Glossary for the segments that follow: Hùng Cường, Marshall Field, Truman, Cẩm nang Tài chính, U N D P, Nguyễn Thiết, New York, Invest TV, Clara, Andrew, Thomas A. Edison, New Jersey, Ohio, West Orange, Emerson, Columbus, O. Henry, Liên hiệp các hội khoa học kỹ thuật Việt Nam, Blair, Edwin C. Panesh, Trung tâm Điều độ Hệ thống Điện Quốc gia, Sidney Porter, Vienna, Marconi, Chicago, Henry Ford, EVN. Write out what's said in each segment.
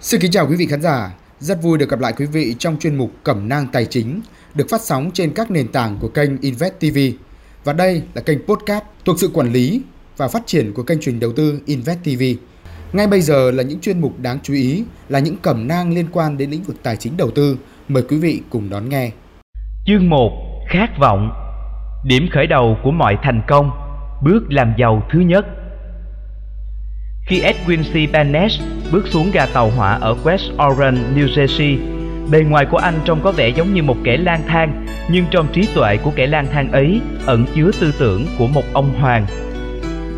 Xin kính chào quý vị khán giả, rất vui được gặp lại quý vị trong chuyên mục Cẩm nang Tài chính được phát sóng trên các nền tảng của kênh Invest TV. Và đây là kênh podcast thuộc sự quản lý và phát triển của kênh truyền đầu tư Invest TV. Ngay bây giờ là những chuyên mục đáng chú ý, là những cẩm nang liên quan đến lĩnh vực tài chính đầu tư. Mời quý vị cùng đón nghe. Chương 1. Khát vọng. Điểm khởi đầu của mọi thành công. Bước làm giàu thứ nhất. Khi Edwin C. Panesh bước xuống ga tàu hỏa ở West Orange, New Jersey, bề ngoài của anh trông có vẻ giống như một kẻ lang thang, nhưng trong trí tuệ của kẻ lang thang ấy ẩn chứa tư tưởng của một ông hoàng.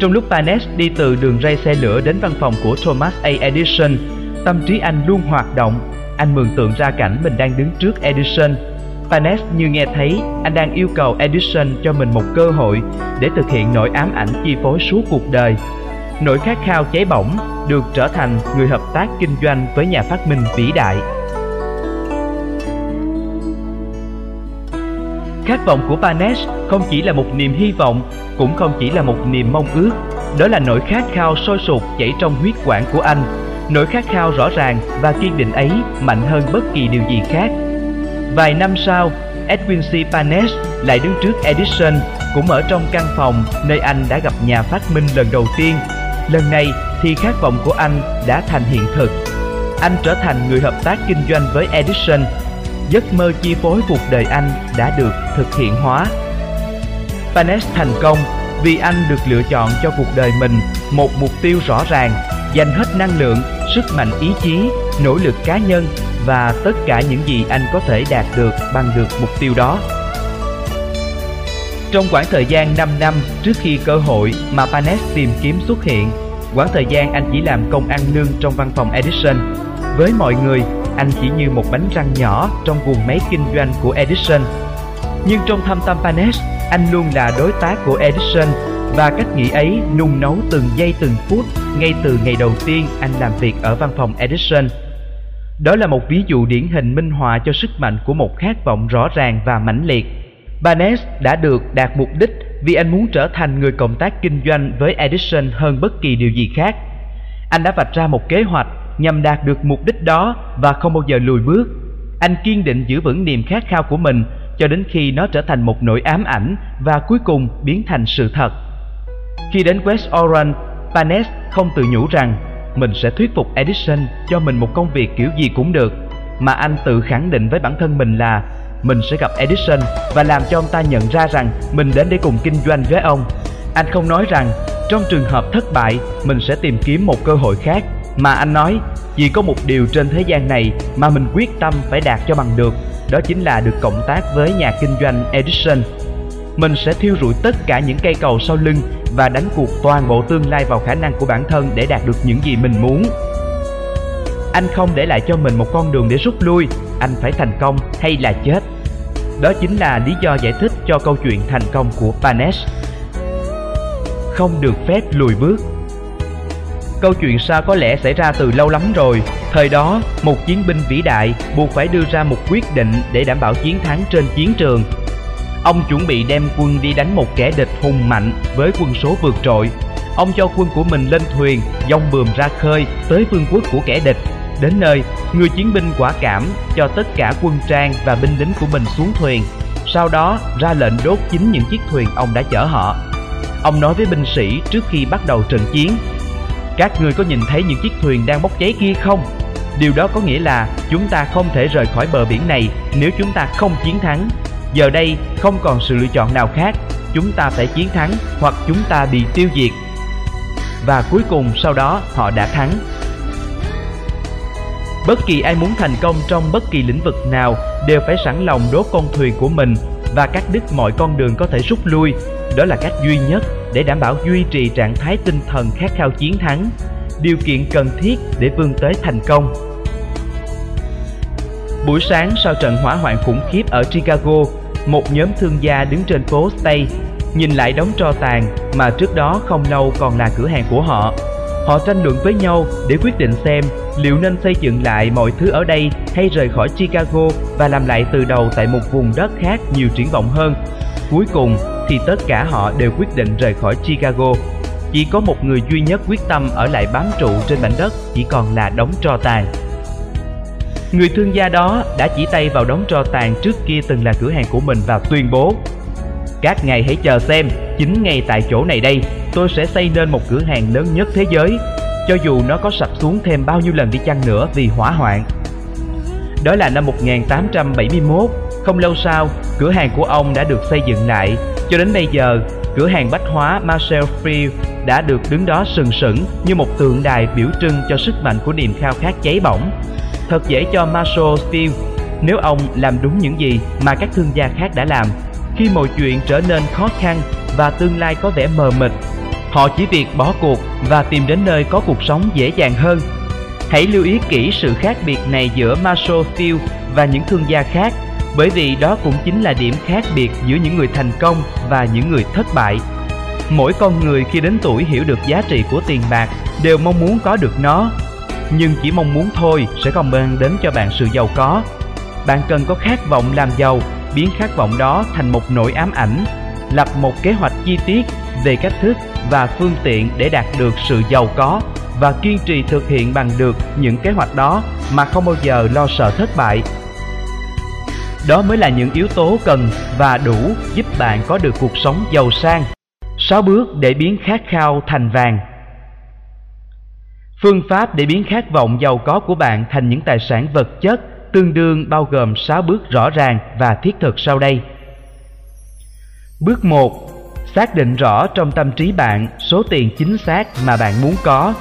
Trong lúc Panesh đi từ đường ray xe lửa đến văn phòng của Thomas A. Edison, tâm trí anh luôn hoạt động. Anh mường tượng ra cảnh mình đang đứng trước Edison. Panesh như nghe thấy anh đang yêu cầu Edison cho mình một cơ hội để thực hiện nỗi ám ảnh chi phối suốt cuộc đời. Nỗi khát khao cháy bỏng được trở thành người hợp tác kinh doanh với nhà phát minh vĩ đại. Khát vọng của Panesh không chỉ là một niềm hy vọng, cũng không chỉ là một niềm mong ước. Đó là nỗi khát khao sôi sục chảy trong huyết quản của anh. Nỗi khát khao rõ ràng và kiên định ấy mạnh hơn bất kỳ điều gì khác. Vài năm sau, Edwin C. Panesh lại đứng trước Edison, cũng ở trong căn phòng nơi anh đã gặp nhà phát minh lần đầu tiên. Lần này thì khát vọng của anh đã thành hiện thực. Anh trở thành người hợp tác kinh doanh với Edison. Giấc mơ chi phối cuộc đời anh đã được thực hiện hóa. Panesh thành công vì anh được lựa chọn cho cuộc đời mình một mục tiêu rõ ràng, dành hết năng lượng, sức mạnh ý chí, nỗ lực cá nhân và tất cả những gì anh có thể đạt được bằng được mục tiêu đó. Trong khoảng thời gian 5 năm trước khi cơ hội mà Panesh tìm kiếm xuất hiện, quãng thời gian anh chỉ làm công ăn lương trong văn phòng Edison. Với mọi người, anh chỉ như một bánh răng nhỏ trong guồng máy kinh doanh của Edison. Nhưng trong thâm tâm Panesh, anh luôn là đối tác của Edison, và cách nghĩ ấy nung nấu từng giây từng phút ngay từ ngày đầu tiên anh làm việc ở văn phòng Edison. Đó là một ví dụ điển hình minh họa cho sức mạnh của một khát vọng rõ ràng và mãnh liệt. Panesh đã được đạt mục đích vì anh muốn trở thành người cộng tác kinh doanh với Edison hơn bất kỳ điều gì khác. Anh đã vạch ra một kế hoạch nhằm đạt được mục đích đó và không bao giờ lùi bước. Anh kiên định giữ vững niềm khát khao của mình cho đến khi nó trở thành một nỗi ám ảnh và cuối cùng biến thành sự thật. Khi đến West Orange, Panesh không tự nhủ rằng mình sẽ thuyết phục Edison cho mình một công việc kiểu gì cũng được, mà anh tự khẳng định với bản thân mình là mình sẽ gặp Edison và làm cho ông ta nhận ra rằng mình đến để cùng kinh doanh với ông. Anh không nói rằng trong trường hợp thất bại mình sẽ tìm kiếm một cơ hội khác, mà anh nói chỉ có một điều trên thế gian này mà mình quyết tâm phải đạt cho bằng được, đó chính là được cộng tác với nhà kinh doanh Edison. Mình sẽ thiêu rụi tất cả những cây cầu sau lưng và đánh cuộc toàn bộ tương lai vào khả năng của bản thân để đạt được những gì mình muốn. Anh không để lại cho mình một con đường để rút lui, anh phải thành công hay là chết. Đó chính là lý do giải thích cho câu chuyện thành công của Panesh. Không được phép lùi bước. Câu chuyện sao có lẽ xảy ra từ lâu lắm rồi. Thời đó, một chiến binh vĩ đại buộc phải đưa ra một quyết định để đảm bảo chiến thắng trên chiến trường. Ông chuẩn bị đem quân đi đánh một kẻ địch hùng mạnh với quân số vượt trội. Ông cho quân của mình lên thuyền, dong bườm ra khơi tới vương quốc của kẻ địch. Đến nơi, người chiến binh quả cảm cho tất cả quân trang và binh lính của mình xuống thuyền. Sau đó ra lệnh đốt chính những chiếc thuyền ông đã chở họ. Ông nói với binh sĩ trước khi bắt đầu trận chiến: các người có nhìn thấy những chiếc thuyền đang bốc cháy kia không? Điều đó có nghĩa là chúng ta không thể rời khỏi bờ biển này nếu chúng ta không chiến thắng. Giờ đây không còn sự lựa chọn nào khác, chúng ta phải chiến thắng hoặc chúng ta bị tiêu diệt. Và cuối cùng sau đó họ đã thắng. Bất kỳ ai muốn thành công trong bất kỳ lĩnh vực nào đều phải sẵn lòng đốt con thuyền của mình và cắt đứt mọi con đường có thể rút lui. Đó là cách duy nhất để đảm bảo duy trì trạng thái tinh thần khát khao chiến thắng, điều kiện cần thiết để vươn tới thành công. Buổi sáng sau trận hỏa hoạn khủng khiếp ở Chicago, một nhóm thương gia đứng trên phố Tây, nhìn lại đống tro tàn mà trước đó không lâu còn là cửa hàng của họ. Họ tranh luận với nhau để quyết định xem liệu nên xây dựng lại mọi thứ ở đây hay rời khỏi Chicago và làm lại từ đầu tại một vùng đất khác nhiều triển vọng hơn. Cuối cùng thì tất cả họ đều quyết định rời khỏi Chicago. Chỉ có một người duy nhất quyết tâm ở lại bám trụ trên mảnh đất chỉ còn là đống tro tàn. Người thương gia đó đã chỉ tay vào đống tro tàn trước kia từng là cửa hàng của mình và tuyên bố: "Các ngài hãy chờ xem, chính ngay tại chỗ này đây, tôi sẽ xây nên một cửa hàng lớn nhất thế giới, cho dù nó có sập xuống thêm bao nhiêu lần đi chăng nữa vì hỏa hoạn." Đó là năm 1871, không lâu sau, cửa hàng của ông đã được xây dựng lại. Cho đến bây giờ, cửa hàng bách hóa Marshall Field đã được đứng đó sừng sững như một tượng đài biểu trưng cho sức mạnh của niềm khao khát cháy bỏng. Thật dễ cho Marshall Field nếu ông làm đúng những gì mà các thương gia khác đã làm. Khi mọi chuyện trở nên khó khăn và tương lai có vẻ mờ mịt, họ chỉ việc bỏ cuộc và tìm đến nơi có cuộc sống dễ dàng hơn. Hãy lưu ý kỹ sự khác biệt này giữa Marshall Field và những thương gia khác, bởi vì đó cũng chính là điểm khác biệt giữa những người thành công và những người thất bại. Mỗi con người khi đến tuổi hiểu được giá trị của tiền bạc đều mong muốn có được nó, nhưng chỉ mong muốn thôi sẽ không mang đến cho bạn sự giàu có. Bạn cần có khát vọng làm giàu, biến khát vọng đó thành một nỗi ám ảnh, lập một kế hoạch chi tiết về cách thức và phương tiện để đạt được sự giàu có và kiên trì thực hiện bằng được những kế hoạch đó mà không bao giờ lo sợ thất bại. Đó mới là những yếu tố cần và đủ giúp bạn có được cuộc sống giàu sang. 6 bước để biến khát khao thành vàng. Phương pháp để biến khát vọng giàu có của bạn thành những tài sản vật chất tương đương bao gồm 6 bước rõ ràng và thiết thực sau đây. Bước 1. Xác định rõ trong tâm trí bạn số tiền chính xác mà bạn muốn có.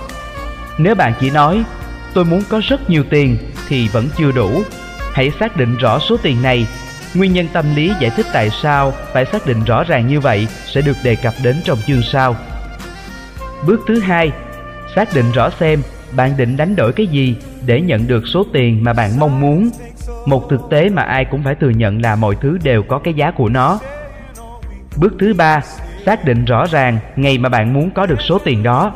Nếu bạn chỉ nói "tôi muốn có rất nhiều tiền" thì vẫn chưa đủ. Hãy xác định rõ số tiền này. Nguyên nhân tâm lý giải thích tại sao phải xác định rõ ràng như vậy sẽ được đề cập đến trong chương sau. Bước thứ 2. Xác định rõ xem bạn định đánh đổi cái gì để nhận được số tiền mà bạn mong muốn. Một thực tế mà ai cũng phải thừa nhận là mọi thứ đều có cái giá của nó. Bước thứ 3. Xác định rõ ràng ngày mà bạn muốn có được số tiền đó.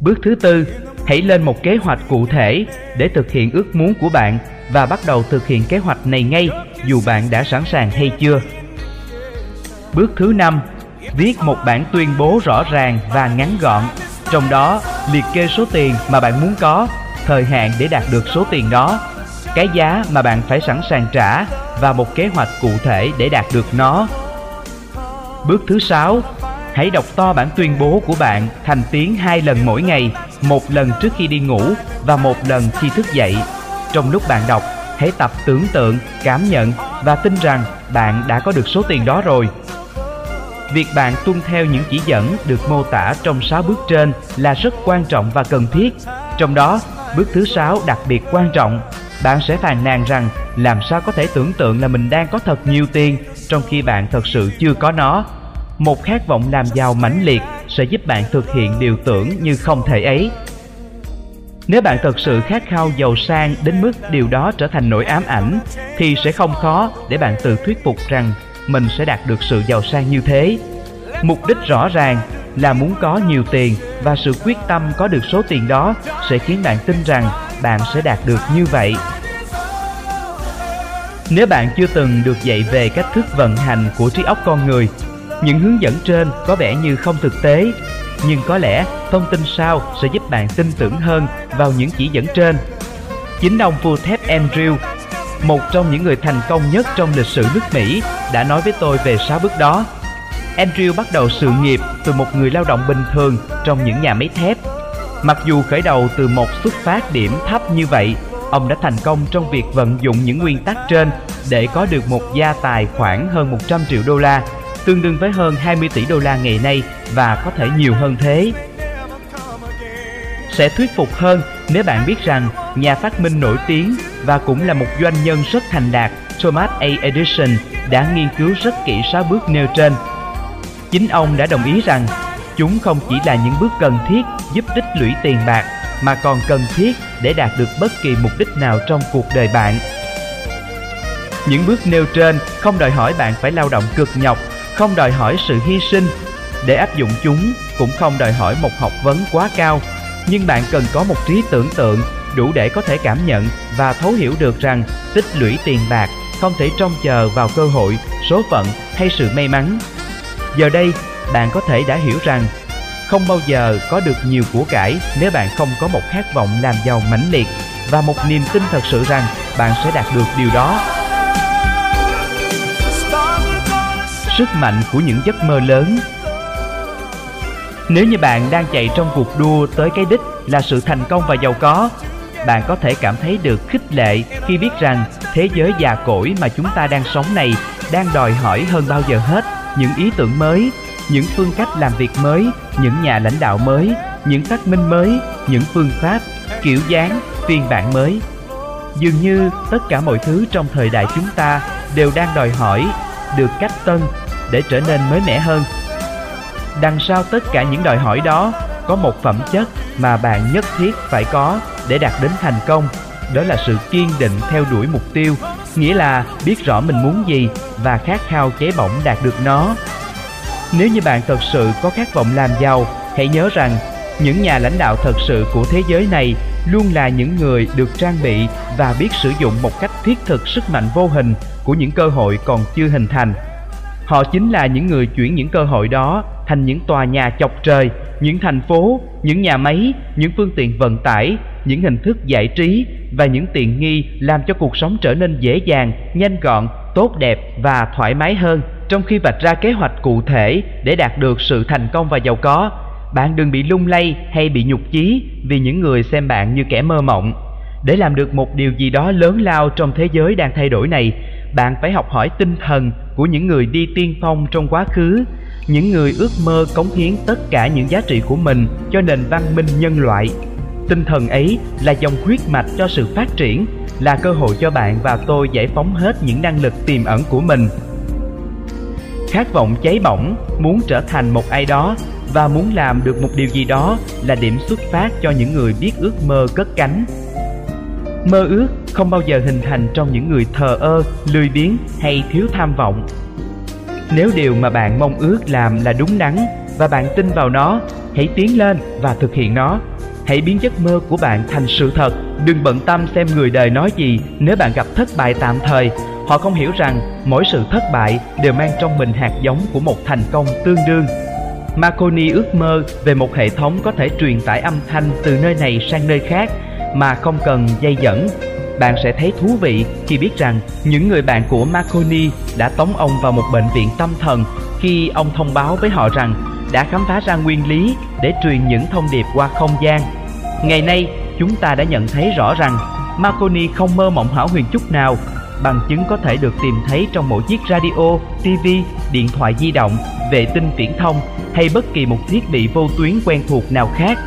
Bước thứ 4. Hãy lên một kế hoạch cụ thể để thực hiện ước muốn của bạn và bắt đầu thực hiện kế hoạch này ngay dù bạn đã sẵn sàng hay chưa. Bước thứ 5. Viết một bản tuyên bố rõ ràng và ngắn gọn, trong đó liệt kê số tiền mà bạn muốn có, thời hạn để đạt được số tiền đó, cái giá mà bạn phải sẵn sàng trả và một kế hoạch cụ thể để đạt được nó. Bước thứ 6. Hãy đọc to bản tuyên bố của bạn thành tiếng 2 lần mỗi ngày, một lần trước khi đi ngủ và một lần khi thức dậy. Trong lúc bạn đọc, hãy tập tưởng tượng, cảm nhận và tin rằng bạn đã có được số tiền đó rồi. Việc bạn tuân theo những chỉ dẫn được mô tả trong 6 bước trên là rất quan trọng và cần thiết. Trong đó, bước thứ 6 đặc biệt quan trọng. Bạn sẽ phàn nàn rằng làm sao có thể tưởng tượng là mình đang có thật nhiều tiền trong khi bạn thật sự chưa có nó. Một khát vọng làm giàu mãnh liệt sẽ giúp bạn thực hiện điều tưởng như không thể ấy. Nếu bạn thật sự khát khao giàu sang đến mức điều đó trở thành nỗi ám ảnh thì sẽ không khó để bạn tự thuyết phục rằng mình sẽ đạt được sự giàu sang như thế. Mục đích rõ ràng là muốn có nhiều tiền và sự quyết tâm có được số tiền đó sẽ khiến bạn tin rằng bạn sẽ đạt được như vậy. Nếu bạn chưa từng được dạy về cách thức vận hành của trí óc con người, những hướng dẫn trên có vẻ như không thực tế, nhưng có lẽ thông tin sau sẽ giúp bạn tin tưởng hơn vào những chỉ dẫn trên. Chính ông vua thép Andrew, một trong những người thành công nhất trong lịch sử nước Mỹ, đã nói với tôi về 6 bước đó. Andrew bắt đầu sự nghiệp từ một người lao động bình thường trong những nhà máy thép. Mặc dù khởi đầu từ một xuất phát điểm thấp như vậy, ông đã thành công trong việc vận dụng những nguyên tắc trên để có được một gia tài khoảng hơn 100 triệu đô la, tương đương với hơn 20 tỷ đô la ngày nay và có thể nhiều hơn thế. Sẽ thuyết phục hơn nếu bạn biết rằng nhà phát minh nổi tiếng và cũng là một doanh nhân rất thành đạt Thomas A. Edison đã nghiên cứu rất kỹ 6 bước nêu trên. Chính ông đã đồng ý rằng chúng không chỉ là những bước cần thiết giúp tích lũy tiền bạc mà còn cần thiết để đạt được bất kỳ mục đích nào trong cuộc đời bạn. Những bước nêu trên không đòi hỏi bạn phải lao động cực nhọc, không đòi hỏi sự hy sinh. Để áp dụng chúng cũng không đòi hỏi một học vấn quá cao, nhưng bạn cần có một trí tưởng tượng đủ để có thể cảm nhận và thấu hiểu được rằng tích lũy tiền bạc không thể trông chờ vào cơ hội, số phận hay sự may mắn. Giờ đây, bạn có thể đã hiểu rằng không bao giờ có được nhiều của cải nếu bạn không có một khát vọng làm giàu mãnh liệt và một niềm tin thật sự rằng bạn sẽ đạt được điều đó. Sức mạnh của những giấc mơ lớn. Nếu như bạn đang chạy trong cuộc đua tới cái đích là sự thành công và giàu có, bạn có thể cảm thấy được khích lệ khi biết rằng thế giới già cỗi mà chúng ta đang sống này đang đòi hỏi hơn bao giờ hết những ý tưởng mới, những phương cách làm việc mới, những nhà lãnh đạo mới, những phát minh mới, những phương pháp, kiểu dáng, phiên bản mới. Dường như tất cả mọi thứ trong thời đại chúng ta đều đang đòi hỏi được cách tân để trở nên mới mẻ hơn. Đằng sau tất cả những đòi hỏi đó có một phẩm chất mà bạn nhất thiết phải có để đạt đến thành công, đó là sự kiên định theo đuổi mục tiêu, nghĩa là biết rõ mình muốn gì và khát khao cháy bỏng đạt được nó. Nếu như bạn thật sự có khát vọng làm giàu, hãy nhớ rằng những nhà lãnh đạo thật sự của thế giới này luôn là những người được trang bị và biết sử dụng một cách thiết thực sức mạnh vô hình của những cơ hội còn chưa hình thành. Họ chính là những người chuyển những cơ hội đó thành những tòa nhà chọc trời, những thành phố, những nhà máy, những phương tiện vận tải, những hình thức giải trí và những tiện nghi làm cho cuộc sống trở nên dễ dàng, nhanh gọn, tốt đẹp và thoải mái hơn. Trong khi vạch ra kế hoạch cụ thể để đạt được sự thành công và giàu có, bạn đừng bị lung lay hay bị nhục chí vì những người xem bạn như kẻ mơ mộng. Để làm được một điều gì đó lớn lao trong thế giới đang thay đổi này, bạn phải học hỏi tinh thần của những người đi tiên phong trong quá khứ, những người ước mơ cống hiến tất cả những giá trị của mình cho nền văn minh nhân loại. Tinh thần ấy là dòng huyết mạch cho sự phát triển, là cơ hội cho bạn và tôi giải phóng hết những năng lực tiềm ẩn của mình. Khát vọng cháy bỏng, muốn trở thành một ai đó và muốn làm được một điều gì đó là điểm xuất phát cho những người biết ước mơ cất cánh. Mơ ước không bao giờ hình thành trong những người thờ ơ, lười biếng hay thiếu tham vọng. Nếu điều mà bạn mong ước làm là đúng đắn và bạn tin vào nó, hãy tiến lên và thực hiện nó. Hãy biến giấc mơ của bạn thành sự thật. Đừng bận tâm xem người đời nói gì nếu bạn gặp thất bại tạm thời. Họ không hiểu rằng mỗi sự thất bại đều mang trong mình hạt giống của một thành công tương đương. Marconi ước mơ về một hệ thống có thể truyền tải âm thanh từ nơi này sang nơi khác mà không cần dây dẫn. Bạn sẽ thấy thú vị khi biết rằng những người bạn của Marconi đã tống ông vào một bệnh viện tâm thần khi ông thông báo với họ rằng đã khám phá ra nguyên lý để truyền những thông điệp qua không gian. Ngày nay, chúng ta đã nhận thấy rõ rằng Marconi không mơ mộng hão huyền chút nào. Bằng chứng có thể được tìm thấy trong mỗi chiếc radio, TV, điện thoại di động, vệ tinh viễn thông hay bất kỳ một thiết bị vô tuyến quen thuộc nào khác.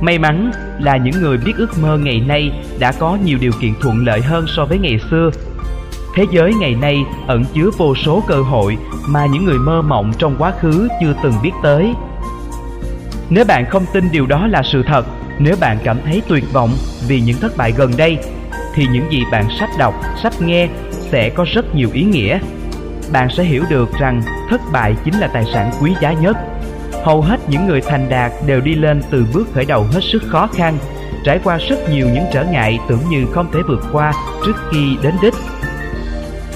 May mắn là những người biết ước mơ ngày nay đã có nhiều điều kiện thuận lợi hơn so với ngày xưa. Thế giới ngày nay ẩn chứa vô số cơ hội mà những người mơ mộng trong quá khứ chưa từng biết tới. Nếu bạn không tin điều đó là sự thật, nếu bạn cảm thấy tuyệt vọng vì những thất bại gần đây, thì những gì bạn sắp đọc, sắp nghe sẽ có rất nhiều ý nghĩa. Bạn sẽ hiểu được rằng thất bại chính là tài sản quý giá nhất. Hầu hết những người thành đạt đều đi lên từ bước khởi đầu hết sức khó khăn, trải qua rất nhiều những trở ngại tưởng như không thể vượt qua trước khi đến đích.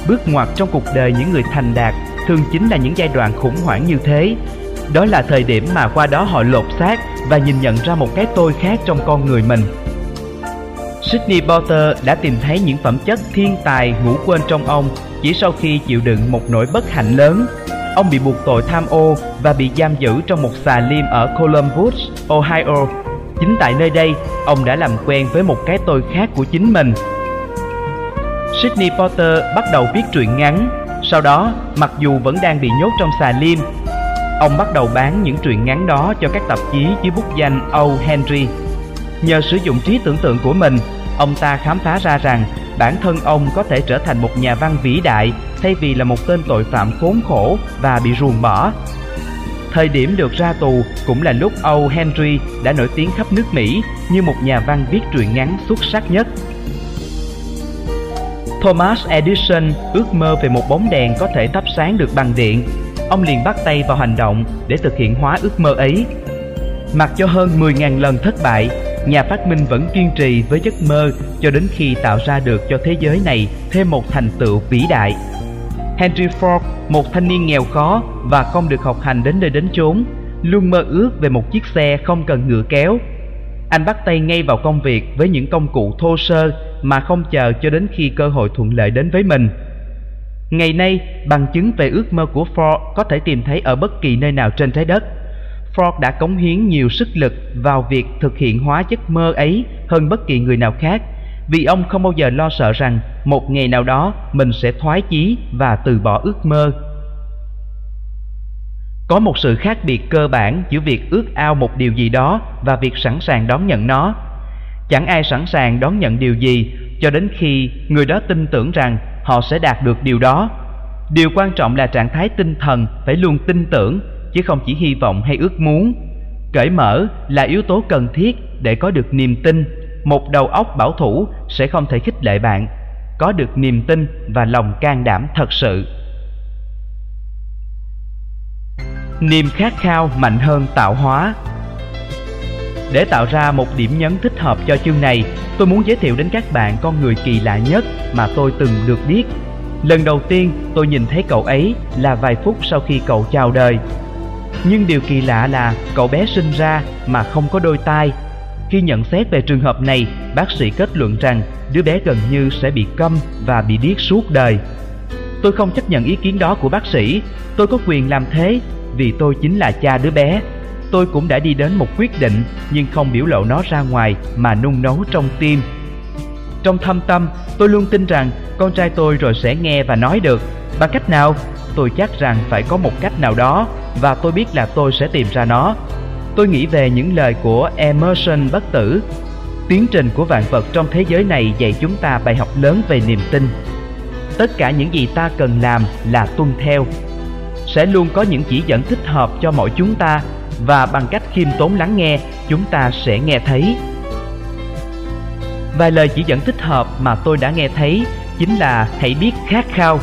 Bước ngoặt trong cuộc đời những người thành đạt thường chính là những giai đoạn khủng hoảng như thế. Đó là thời điểm mà qua đó họ lột xác và nhìn nhận ra một cái tôi khác trong con người mình. Sidney Porter đã tìm thấy những phẩm chất thiên tài ngủ quên trong ông chỉ sau khi chịu đựng một nỗi bất hạnh lớn. Ông bị buộc tội tham ô và bị giam giữ trong một xà lim ở Columbus, Ohio. Chính tại nơi đây, ông đã làm quen với một cái tôi khác của chính mình. Sidney Porter bắt đầu viết truyện ngắn. Sau đó, mặc dù vẫn đang bị nhốt trong xà lim, ông bắt đầu bán những truyện ngắn đó cho các tạp chí dưới bút danh O. Henry. Nhờ sử dụng trí tưởng tượng của mình, ông ta khám phá ra rằng bản thân ông có thể trở thành một nhà văn vĩ đại thay vì là một tên tội phạm khốn khổ và bị ruồng bỏ. Thời điểm được ra tù cũng là lúc O. Henry đã nổi tiếng khắp nước Mỹ như một nhà văn viết truyện ngắn xuất sắc nhất. Thomas Edison ước mơ về một bóng đèn có thể thắp sáng được bằng điện. Ông liền bắt tay vào hành động để thực hiện hóa ước mơ ấy. Mặc cho hơn 10.000 lần thất bại, nhà phát minh vẫn kiên trì với giấc mơ cho đến khi tạo ra được cho thế giới này thêm một thành tựu vĩ đại. Henry Ford, một thanh niên nghèo khó và không được học hành đến nơi đến chốn, luôn mơ ước về một chiếc xe không cần ngựa kéo. Anh bắt tay ngay vào công việc với những công cụ thô sơ mà không chờ cho đến khi cơ hội thuận lợi đến với mình. Ngày nay, bằng chứng về ước mơ của Ford có thể tìm thấy ở bất kỳ nơi nào trên trái đất. Ford đã cống hiến nhiều sức lực vào việc thực hiện hóa giấc mơ ấy hơn bất kỳ người nào khác, vì ông không bao giờ lo sợ rằng một ngày nào đó mình sẽ thoái chí và từ bỏ ước mơ. Có một sự khác biệt cơ bản giữa việc ước ao một điều gì đó và việc sẵn sàng đón nhận nó. Chẳng ai sẵn sàng đón nhận điều gì cho đến khi người đó tin tưởng rằng họ sẽ đạt được điều đó. Điều quan trọng là trạng thái tinh thần phải luôn tin tưởng, chứ không chỉ hy vọng hay ước muốn. Cởi mở là yếu tố cần thiết để có được niềm tin. Một đầu óc bảo thủ sẽ không thể khích lệ bạn có được niềm tin và lòng can đảm thật sự. Niềm khát khao mạnh hơn tạo hóa. Để tạo ra một điểm nhấn thích hợp cho chương này, tôi muốn giới thiệu đến các bạn con người kỳ lạ nhất mà tôi từng được biết. Lần đầu tiên tôi nhìn thấy cậu ấy là vài phút sau khi cậu chào đời. Nhưng điều kỳ lạ là cậu bé sinh ra mà không có đôi tai. Khi nhận xét về trường hợp này, bác sĩ kết luận rằng đứa bé gần như sẽ bị câm và bị điếc suốt đời. Tôi không chấp nhận ý kiến đó của bác sĩ. Tôi có quyền làm thế vì tôi chính là cha đứa bé. Tôi cũng đã đi đến một quyết định nhưng không biểu lộ nó ra ngoài mà nung nấu trong tim. Trong thâm tâm, tôi luôn tin rằng con trai tôi rồi sẽ nghe và nói được. Bằng cách nào? Tôi chắc rằng phải có một cách nào đó và tôi biết là tôi sẽ tìm ra nó. Tôi nghĩ về những lời của Emerson bất tử. Tiến trình của vạn vật trong thế giới này dạy chúng ta bài học lớn về niềm tin. Tất cả những gì ta cần làm là tuân theo. Sẽ luôn có những chỉ dẫn thích hợp cho mọi chúng ta, và bằng cách khiêm tốn lắng nghe, chúng ta sẽ nghe thấy. Vài lời chỉ dẫn thích hợp mà tôi đã nghe thấy chính là hãy biết khát khao.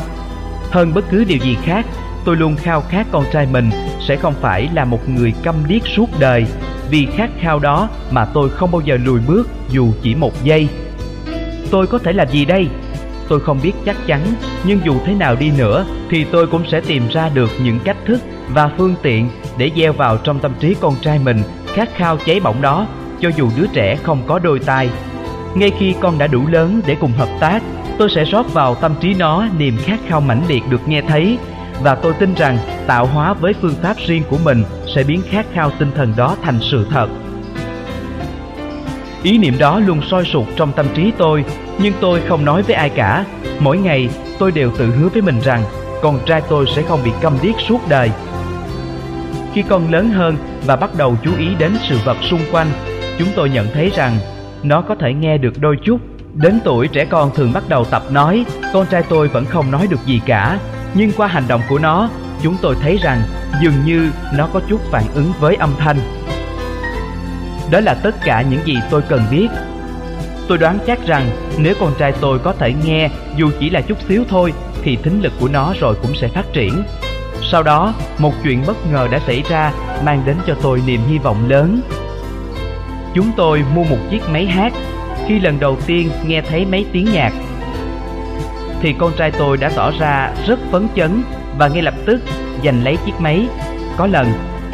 Hơn bất cứ điều gì khác, tôi luôn khao khát con trai mình sẽ không phải là một người câm điếc suốt đời. Vì khát khao đó mà tôi không bao giờ lùi bước dù chỉ một giây. Tôi có thể làm gì đây? Tôi không biết chắc chắn, nhưng dù thế nào đi nữa thì tôi cũng sẽ tìm ra được những cách thức và phương tiện để gieo vào trong tâm trí con trai mình khát khao cháy bỏng đó, cho dù đứa trẻ không có đôi tai. Ngay khi con đã đủ lớn để cùng hợp tác, tôi sẽ rót vào tâm trí nó niềm khát khao mãnh liệt được nghe thấy, và tôi tin rằng tạo hóa với phương pháp riêng của mình sẽ biến khát khao tinh thần đó thành sự thật. Ý niệm đó luôn sôi sục trong tâm trí tôi, nhưng tôi không nói với ai cả. Mỗi ngày tôi đều tự hứa với mình rằng con trai tôi sẽ không bị câm điếc suốt đời. Khi con lớn hơn và bắt đầu chú ý đến sự vật xung quanh, chúng tôi nhận thấy rằng nó có thể nghe được đôi chút. Đến tuổi trẻ con thường bắt đầu tập nói. Con trai tôi vẫn không nói được gì cả, nhưng qua hành động của nó, chúng tôi thấy rằng dường như nó có chút phản ứng với âm thanh. Đó là tất cả những gì tôi cần biết. Tôi đoán chắc rằng nếu con trai tôi có thể nghe dù chỉ là chút xíu thôi thì thính lực của nó rồi cũng sẽ phát triển. Sau đó, một chuyện bất ngờ đã xảy ra mang đến cho tôi niềm hy vọng lớn. Chúng tôi mua một chiếc máy hát. Khi lần đầu tiên nghe thấy mấy tiếng nhạc thì con trai tôi đã tỏ ra rất phấn chấn và ngay lập tức giành lấy chiếc máy. Có lần,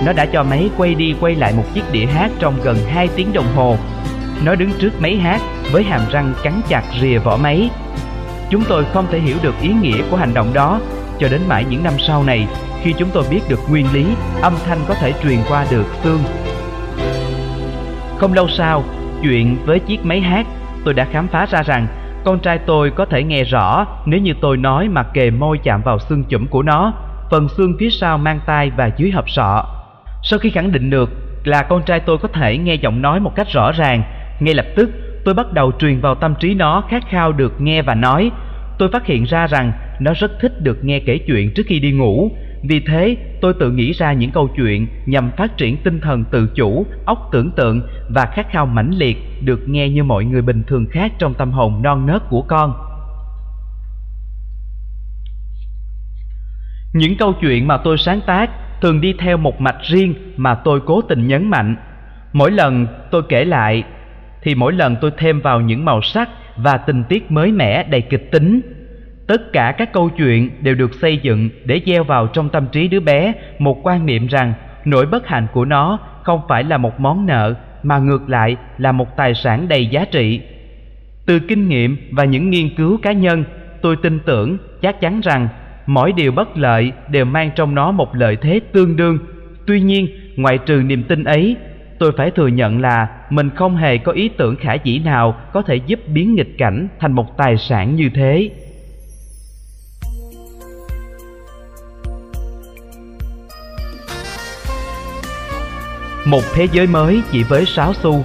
nó đã cho máy quay đi quay lại một chiếc đĩa hát trong gần 2 tiếng đồng hồ. Nó đứng trước máy hát với hàm răng cắn chặt rìa vỏ máy. Chúng tôi không thể hiểu được ý nghĩa của hành động đó cho đến mãi những năm sau này, khi chúng tôi biết được nguyên lý âm thanh có thể truyền qua được xương. Không lâu sau, chuyện với chiếc máy hát, tôi đã khám phá ra rằng con trai tôi có thể nghe rõ nếu như tôi nói mà kề môi chạm vào xương chũm của nó, phần xương phía sau mang tai và dưới hộp sọ. Sau khi khẳng định được là con trai tôi có thể nghe giọng nói một cách rõ ràng, ngay lập tức tôi bắt đầu truyền vào tâm trí nó khát khao được nghe và nói. Tôi phát hiện ra rằng nó rất thích được nghe kể chuyện trước khi đi ngủ. Vì thế, tôi tự nghĩ ra những câu chuyện nhằm phát triển tinh thần tự chủ, óc tưởng tượng và khát khao mãnh liệt được nghe như mọi người bình thường khác trong tâm hồn non nớt của con. Những câu chuyện mà tôi sáng tác thường đi theo một mạch riêng mà tôi cố tình nhấn mạnh. Mỗi lần tôi kể lại thì mỗi lần tôi thêm vào những màu sắc và tình tiết mới mẻ đầy kịch tính. Tất cả các câu chuyện đều được xây dựng để gieo vào trong tâm trí đứa bé một quan niệm rằng nỗi bất hạnh của nó không phải là một món nợ mà ngược lại là một tài sản đầy giá trị. Từ kinh nghiệm và những nghiên cứu cá nhân, tôi tin tưởng chắc chắn rằng mỗi điều bất lợi đều mang trong nó một lợi thế tương đương. Tuy nhiên, ngoại trừ niềm tin ấy, tôi phải thừa nhận là mình không hề có ý tưởng khả dĩ nào có thể giúp biến nghịch cảnh thành một tài sản như thế. Một thế giới mới chỉ với 6 xu.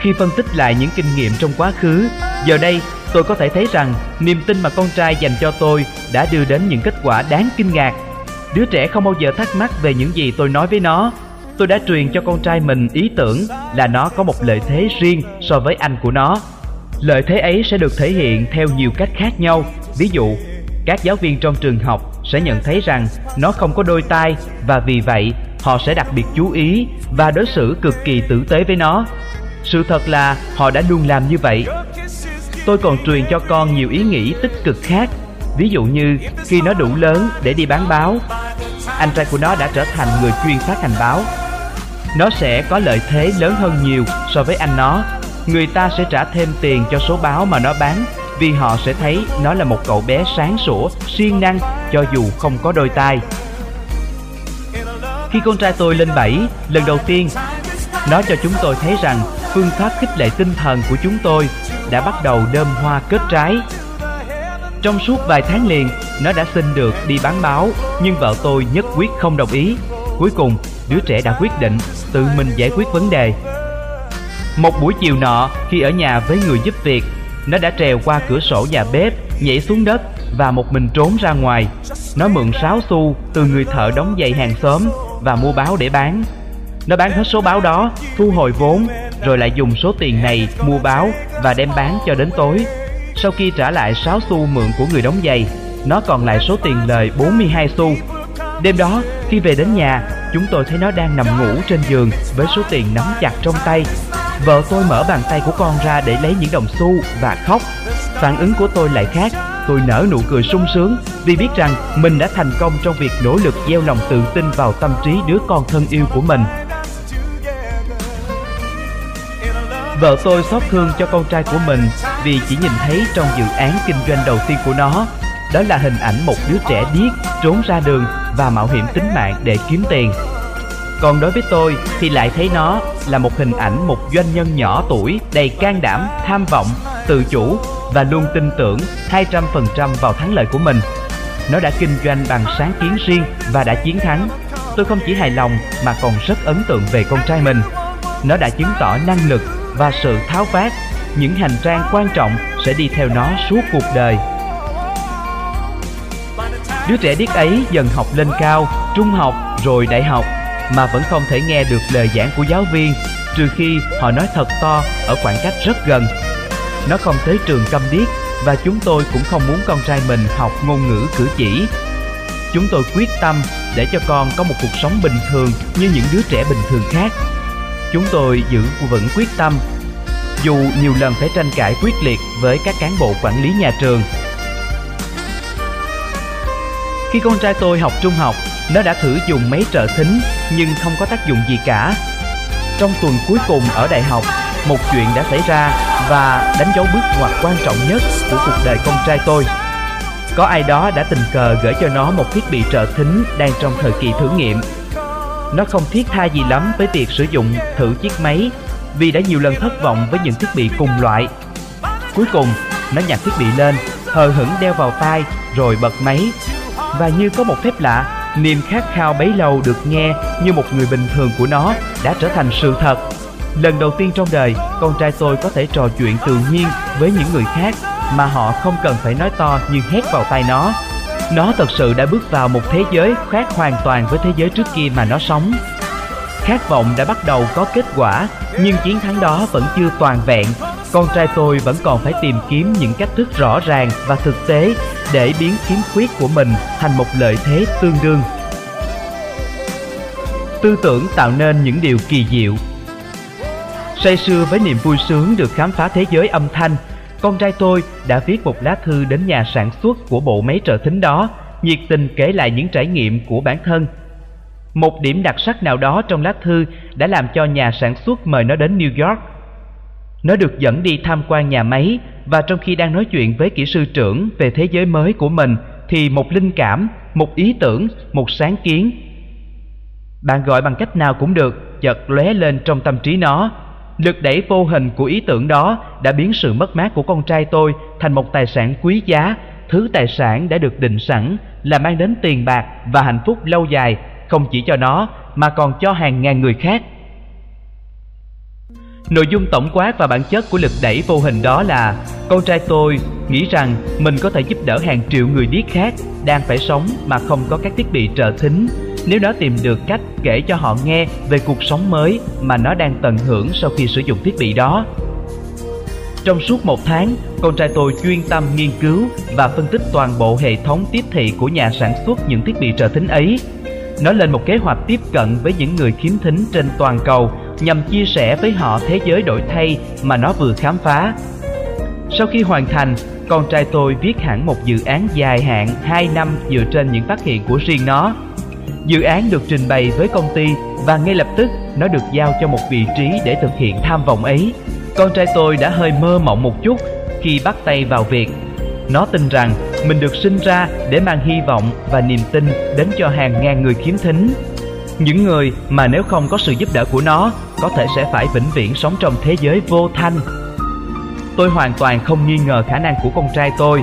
Khi phân tích lại những kinh nghiệm trong quá khứ, giờ đây tôi có thể thấy rằng niềm tin mà con trai dành cho tôi đã đưa đến những kết quả đáng kinh ngạc. Đứa trẻ không bao giờ thắc mắc về những gì tôi nói với nó. Tôi đã truyền cho con trai mình ý tưởng là nó có một lợi thế riêng so với anh của nó. Lợi thế ấy sẽ được thể hiện theo nhiều cách khác nhau. Ví dụ, các giáo viên trong trường học sẽ nhận thấy rằng nó không có đôi tai và vì vậy họ sẽ đặc biệt chú ý và đối xử cực kỳ tử tế với nó. Sự thật là họ đã luôn làm như vậy. Tôi còn truyền cho con nhiều ý nghĩ tích cực khác. Ví dụ như khi nó đủ lớn để đi bán báo, anh trai của nó đã trở thành người chuyên phát hành báo. Nó sẽ có lợi thế lớn hơn nhiều so với anh nó. Người ta sẽ trả thêm tiền cho số báo mà nó bán vì họ sẽ thấy nó là một cậu bé sáng sủa, siêng năng cho dù không có đôi tai. Khi con trai tôi lên 7, lần đầu tiên, nó cho chúng tôi thấy rằng phương pháp khích lệ tinh thần của chúng tôi đã bắt đầu đơm hoa kết trái. Trong suốt vài tháng liền, nó đã xin được đi bán báo, nhưng vợ tôi nhất quyết không đồng ý. Cuối cùng, đứa trẻ đã quyết định tự mình giải quyết vấn đề. Một buổi chiều nọ, khi ở nhà với người giúp việc, nó đã trèo qua cửa sổ nhà bếp, nhảy xuống đất và một mình trốn ra ngoài. Nó mượn 6 xu từ người thợ đóng giày hàng xóm và mua báo để bán. Nó bán hết số báo đó, thu hồi vốn, rồi lại dùng số tiền này mua báo và đem bán cho đến tối. Sau khi trả lại 6 xu mượn của người đóng giày, nó còn lại số tiền lời 42 xu. Đêm đó, khi về đến nhà, chúng tôi thấy nó đang nằm ngủ trên giường với số tiền nắm chặt trong tay. Vợ tôi mở bàn tay của con ra để lấy những đồng xu và khóc. Phản ứng của tôi lại khác. Tôi nở nụ cười sung sướng vì biết rằng mình đã thành công trong việc nỗ lực gieo lòng tự tin vào tâm trí đứa con thân yêu của mình. Vợ tôi xót thương cho con trai của mình vì chỉ nhìn thấy trong dự án kinh doanh đầu tiên của nó, đó là hình ảnh một đứa trẻ điếc trốn ra đường và mạo hiểm tính mạng để kiếm tiền. Còn đối với tôi thì lại thấy nó là một hình ảnh một doanh nhân nhỏ tuổi, đầy can đảm, tham vọng, tự chủ và luôn tin tưởng 200% vào thắng lợi của mình. Nó đã kinh doanh bằng sáng kiến riêng và đã chiến thắng. Tôi không chỉ hài lòng mà còn rất ấn tượng về con trai mình. Nó đã chứng tỏ năng lực và sự tháo vát, những hành trang quan trọng sẽ đi theo nó suốt cuộc đời. Đứa trẻ điếc ấy dần học lên cao, trung học rồi đại học mà vẫn không thể nghe được lời giảng của giáo viên, trừ khi họ nói thật to ở khoảng cách rất gần. Nó không tới trường câm điếc và chúng tôi cũng không muốn con trai mình học ngôn ngữ cử chỉ. Chúng tôi quyết tâm để cho con có một cuộc sống bình thường như những đứa trẻ bình thường khác. Chúng tôi giữ vững quyết tâm, dù nhiều lần phải tranh cãi quyết liệt với các cán bộ quản lý nhà trường. Khi con trai tôi học trung học, nó đã thử dùng máy trợ thính nhưng không có tác dụng gì cả. Trong tuần cuối cùng ở đại học, một chuyện đã xảy ra và đánh dấu bước ngoặt quan trọng nhất của cuộc đời con trai tôi. Có ai đó đã tình cờ gửi cho nó một thiết bị trợ thính đang trong thời kỳ thử nghiệm. Nó không thiết tha gì lắm với việc sử dụng thử chiếc máy vì đã nhiều lần thất vọng với những thiết bị cùng loại. Cuối cùng, nó nhặt thiết bị lên, hờ hững đeo vào tai rồi bật máy. Và như có một phép lạ, niềm khát khao bấy lâu được nghe như một người bình thường của nó đã trở thành sự thật. Lần đầu tiên trong đời, con trai tôi có thể trò chuyện tự nhiên với những người khác mà họ không cần phải nói to như hét vào tai nó. Nó thật sự đã bước vào một thế giới khác hoàn toàn với thế giới trước kia mà nó sống. Khát vọng đã bắt đầu có kết quả, nhưng chiến thắng đó vẫn chưa toàn vẹn. Con trai tôi vẫn còn phải tìm kiếm những cách thức rõ ràng và thực tế để biến khiếm khuyết của mình thành một lợi thế tương đương. Tư tưởng tạo nên những điều kỳ diệu. Say sưa với niềm vui sướng được khám phá thế giới âm thanh, con trai tôi đã viết một lá thư đến nhà sản xuất của bộ máy trợ thính đó, nhiệt tình kể lại những trải nghiệm của bản thân. Một điểm đặc sắc nào đó trong lá thư đã làm cho nhà sản xuất mời nó đến New York. Nó được dẫn đi tham quan nhà máy, và trong khi đang nói chuyện với kỹ sư trưởng về thế giới mới của mình thì một linh cảm, một ý tưởng, một sáng kiến, bạn gọi bằng cách nào cũng được, chợt lóe lên trong tâm trí nó. Lực đẩy vô hình của ý tưởng đó đã biến sự mất mát của con trai tôi thành một tài sản quý giá, thứ tài sản đã được định sẵn là mang đến tiền bạc và hạnh phúc lâu dài, không chỉ cho nó mà còn cho hàng ngàn người khác. Nội dung tổng quát và bản chất của lực đẩy vô hình đó là con trai tôi nghĩ rằng mình có thể giúp đỡ hàng triệu người điếc khác đang phải sống mà không có các thiết bị trợ thính, nếu nó tìm được cách kể cho họ nghe về cuộc sống mới mà nó đang tận hưởng sau khi sử dụng thiết bị đó. Trong suốt một tháng, con trai tôi chuyên tâm nghiên cứu và phân tích toàn bộ hệ thống tiếp thị của nhà sản xuất những thiết bị trợ thính ấy. Nó lên một kế hoạch tiếp cận với những người khiếm thính trên toàn cầu nhằm chia sẻ với họ thế giới đổi thay mà nó vừa khám phá. Sau khi hoàn thành, con trai tôi viết hẳn một dự án dài hạn 2 năm dựa trên những phát hiện của riêng nó. Dự án được trình bày với công ty và ngay lập tức nó được giao cho một vị trí để thực hiện tham vọng ấy. Con trai tôi đã hơi mơ mộng một chút khi bắt tay vào việc. Nó tin rằng mình được sinh ra để mang hy vọng và niềm tin đến cho hàng ngàn người khiếm thính. Những người mà nếu không có sự giúp đỡ của nó, có thể sẽ phải vĩnh viễn sống trong thế giới vô thanh. Tôi hoàn toàn không nghi ngờ khả năng của con trai tôi.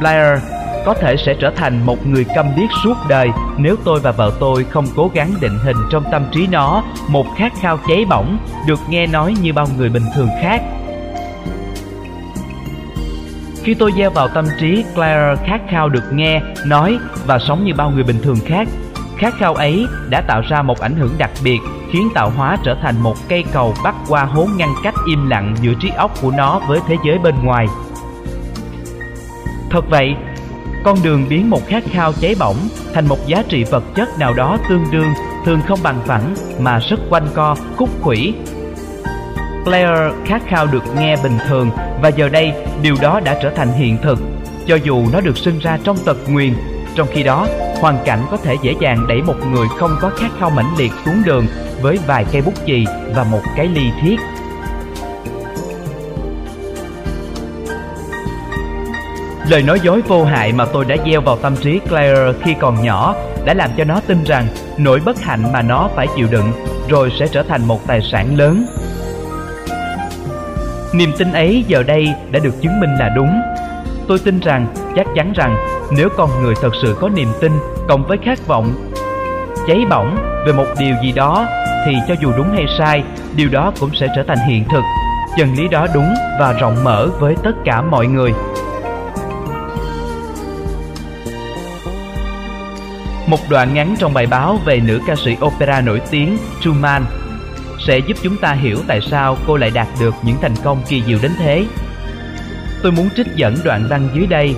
Blair có thể sẽ trở thành một người câm điếc suốt đời nếu tôi và vợ tôi không cố gắng định hình trong tâm trí nó một khát khao cháy bỏng được nghe nói như bao người bình thường khác. Khi tôi gieo vào tâm trí Clara khát khao được nghe, nói và sống như bao người bình thường khác, khát khao ấy đã tạo ra một ảnh hưởng đặc biệt, khiến tạo hóa trở thành một cây cầu bắc qua hố ngăn cách im lặng giữa trí óc của nó với thế giới bên ngoài. Thật vậy, con đường biến một khát khao cháy bỏng thành một giá trị vật chất nào đó tương đương thường không bằng phẳng mà rất quanh co, khúc khuỷu. Blair khát khao được nghe bình thường và giờ đây điều đó đã trở thành hiện thực, cho dù nó được sinh ra trong tật nguyền. Trong khi đó, hoàn cảnh có thể dễ dàng đẩy một người không có khát khao mãnh liệt xuống đường với vài cây bút chì và một cái ly thiết. Lời nói dối vô hại mà tôi đã gieo vào tâm trí Claire khi còn nhỏ đã làm cho nó tin rằng nỗi bất hạnh mà nó phải chịu đựng rồi sẽ trở thành một tài sản lớn. Niềm tin ấy giờ đây đã được chứng minh là đúng. Tôi tin rằng, chắc chắn rằng nếu con người thật sự có niềm tin cộng với khát vọng cháy bỏng về một điều gì đó thì cho dù đúng hay sai, điều đó cũng sẽ trở thành hiện thực. Chân lý đó đúng và rộng mở với tất cả mọi người. Một đoạn ngắn trong bài báo về nữ ca sĩ opera nổi tiếng Truman sẽ giúp chúng ta hiểu tại sao cô lại đạt được những thành công kỳ diệu đến thế. Tôi muốn trích dẫn đoạn văn dưới đây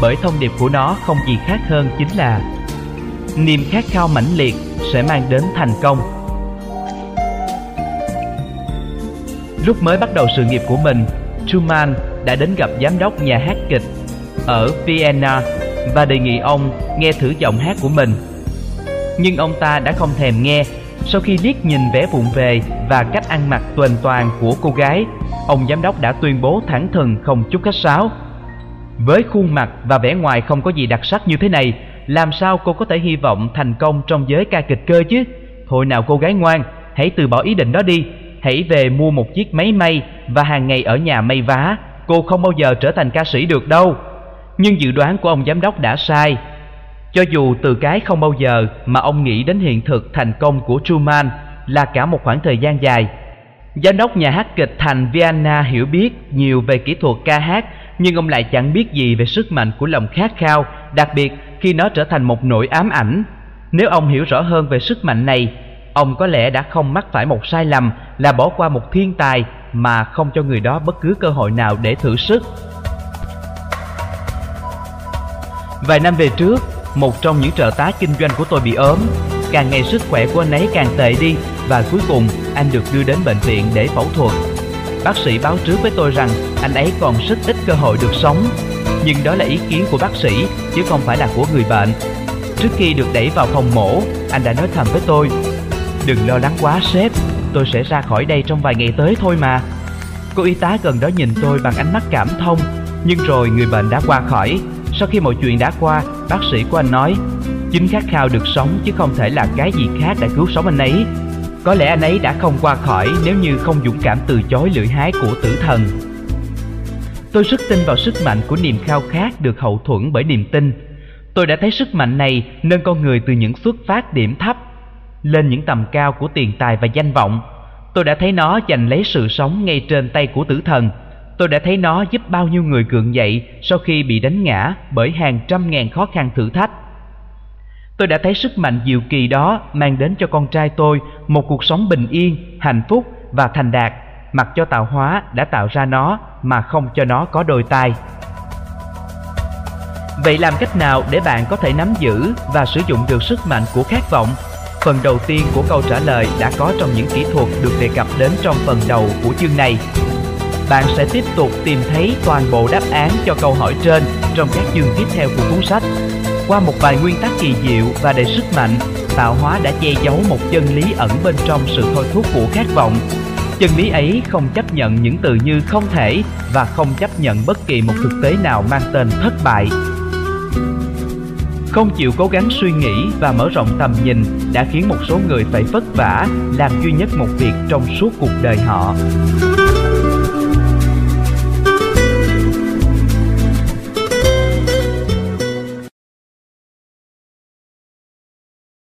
bởi thông điệp của nó không gì khác hơn chính là niềm khát khao mãnh liệt sẽ mang đến thành công. Lúc mới bắt đầu sự nghiệp của mình, Truman đã đến gặp giám đốc nhà hát kịch ở Vienna và đề nghị ông nghe thử giọng hát của mình. Nhưng ông ta đã không thèm nghe. Sau khi liếc nhìn vẻ vụng về và cách ăn mặc tuềnh toàng của cô gái, ông giám đốc đã tuyên bố thẳng thừng không chút khách sáo: với khuôn mặt và vẻ ngoài không có gì đặc sắc như thế này, làm sao cô có thể hy vọng thành công trong giới ca kịch cơ chứ? Thôi nào cô gái ngoan, hãy từ bỏ ý định đó đi. Hãy về mua một chiếc máy may và hàng ngày ở nhà may vá. Cô không bao giờ trở thành ca sĩ được đâu. Nhưng dự đoán của ông giám đốc đã sai. Cho dù từ cái không bao giờ mà ông nghĩ đến hiện thực thành công của Truman là cả một khoảng thời gian dài. Giám đốc nhà hát kịch thành Vienna hiểu biết nhiều về kỹ thuật ca hát, nhưng ông lại chẳng biết gì về sức mạnh của lòng khát khao, đặc biệt khi nó trở thành một nỗi ám ảnh. Nếu ông hiểu rõ hơn về sức mạnh này, ông có lẽ đã không mắc phải một sai lầm là bỏ qua một thiên tài mà không cho người đó bất cứ cơ hội nào để thử sức. Vài năm về trước, một trong những trợ tá kinh doanh của tôi bị ốm. Càng ngày sức khỏe của anh ấy càng tệ đi và cuối cùng anh được đưa đến bệnh viện để phẫu thuật. Bác sĩ báo trước với tôi rằng anh ấy còn rất ít cơ hội được sống. Nhưng đó là ý kiến của bác sĩ chứ không phải là của người bệnh. Trước khi được đẩy vào phòng mổ, anh đã nói thầm với tôi: "Đừng lo lắng quá sếp, tôi sẽ ra khỏi đây trong vài ngày tới thôi mà." Cô y tá gần đó nhìn tôi bằng ánh mắt cảm thông. Nhưng rồi người bệnh đã qua khỏi. Sau khi mọi chuyện đã qua, bác sĩ của anh nói: "Chính khát khao được sống chứ không thể là cái gì khác đã cứu sống anh ấy. Có lẽ anh ấy đã không qua khỏi nếu như không dũng cảm từ chối lưỡi hái của tử thần." Tôi rất tin vào sức mạnh của niềm khao khát được hậu thuẫn bởi niềm tin. Tôi đã thấy sức mạnh này nâng con người từ những xuất phát điểm thấp lên những tầm cao của tiền tài và danh vọng. Tôi đã thấy nó giành lấy sự sống ngay trên tay của tử thần. Tôi đã thấy nó giúp bao nhiêu người gượng dậy sau khi bị đánh ngã bởi hàng trăm ngàn khó khăn thử thách. Tôi đã thấy sức mạnh diệu kỳ đó mang đến cho con trai tôi một cuộc sống bình yên, hạnh phúc và thành đạt, mặc cho tạo hóa đã tạo ra nó mà không cho nó có đôi tai. Vậy làm cách nào để bạn có thể nắm giữ và sử dụng được sức mạnh của khát vọng? Phần đầu tiên của câu trả lời đã có trong những kỹ thuật được đề cập đến trong phần đầu của chương này. Bạn sẽ tiếp tục tìm thấy toàn bộ đáp án cho câu hỏi trên trong các chương tiếp theo của cuốn sách. Qua một vài nguyên tắc kỳ diệu và đầy sức mạnh, tạo hóa đã che giấu một chân lý ẩn bên trong sự thôi thúc của khát vọng. Chân lý ấy không chấp nhận những từ như không thể và không chấp nhận bất kỳ một thực tế nào mang tên thất bại. Không chịu cố gắng suy nghĩ và mở rộng tầm nhìn đã khiến một số người phải vất vả làm duy nhất một việc trong suốt cuộc đời họ.